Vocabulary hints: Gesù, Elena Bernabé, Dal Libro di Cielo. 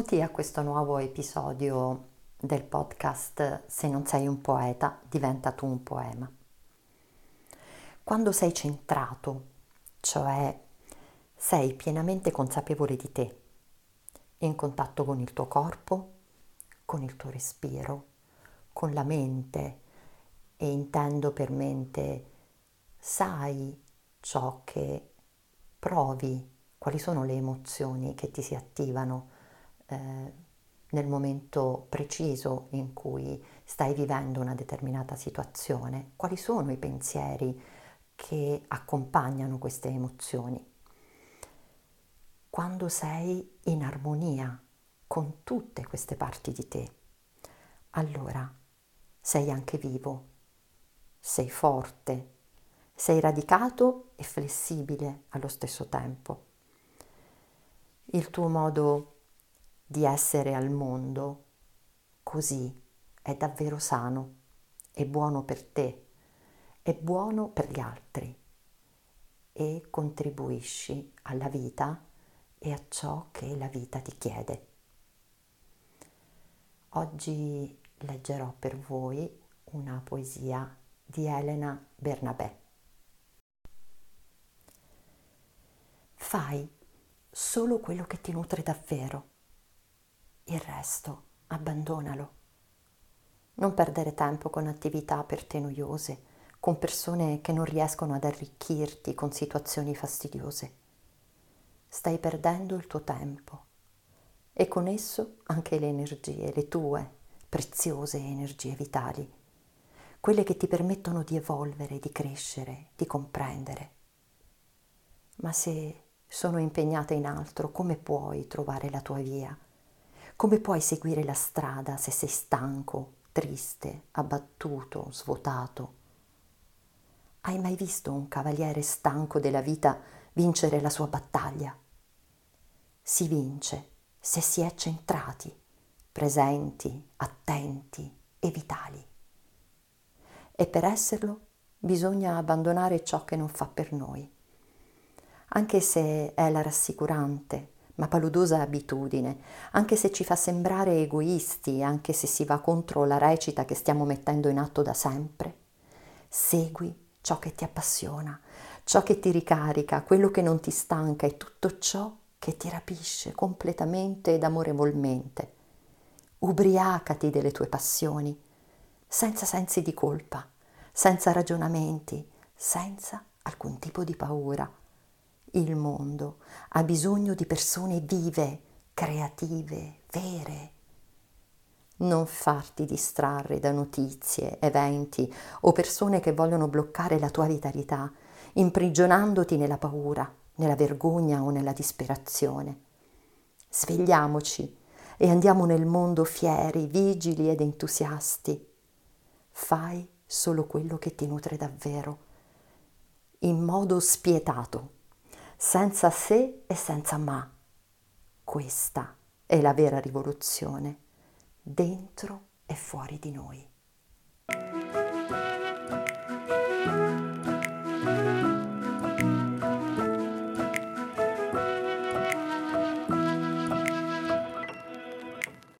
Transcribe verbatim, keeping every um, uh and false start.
benvenuti a questo nuovo episodio del podcast Se non sei un poeta, diventa tu un poema. Quando sei centrato, cioè sei pienamente consapevole di te, in contatto con il tuo corpo, con il tuo respiro, con la mente, e intendo per mente sai ciò che provi, quali sono le emozioni che ti si attivano eh, nel momento preciso in cui stai vivendo una determinata situazione, quali sono i pensieri che accompagnano queste emozioni. Quando sei in armonia con tutte queste parti di te, allora sei anche vivo, sei forte, sei radicato e flessibile allo stesso tempo. Il tuo modo di essere al mondo così è davvero sano, è buono per te, è buono per gli altri e contribuisci alla vita e a ciò che la vita ti chiede. Oggi leggerò per voi una poesia di Elena Bernabé. Fai solo quello che ti nutre davvero. Il resto abbandonalo. Non perdere tempo con attività per te noiose, con persone che non riescono ad arricchirti, con situazioni fastidiose. Stai perdendo il tuo tempo e con esso anche le energie, le tue preziose energie vitali, quelle che ti permettono di evolvere, di crescere, di comprendere. Ma se sono impegnata in altro, come puoi trovare la tua via? Come puoi seguire la strada se sei stanco, triste, abbattuto, svuotato? Hai mai visto un cavaliere stanco della vita vincere la sua battaglia? Si vince se si è centrati, presenti, attenti e vitali. E per esserlo bisogna abbandonare ciò che non fa per noi. Anche se è la rassicurante ma paludosa abitudine, anche se ci fa sembrare egoisti, anche se si va contro la recita che stiamo mettendo in atto da sempre, segui ciò che ti appassiona, ciò che ti ricarica, quello che non ti stanca e tutto ciò che ti rapisce completamente ed amorevolmente. Ubriacati delle tue passioni, senza sensi di colpa, senza ragionamenti, senza alcun tipo di paura. Il mondo ha bisogno di persone vive, creative, vere. Non farti distrarre da notizie, eventi o persone che vogliono bloccare la tua vitalità, imprigionandoti nella paura, nella vergogna o nella disperazione. Svegliamoci e andiamo nel mondo fieri, vigili ed entusiasti. Fai solo quello che ti nutre davvero, in modo spietato, senza se e senza ma. Questa è la vera rivoluzione, dentro e fuori di noi.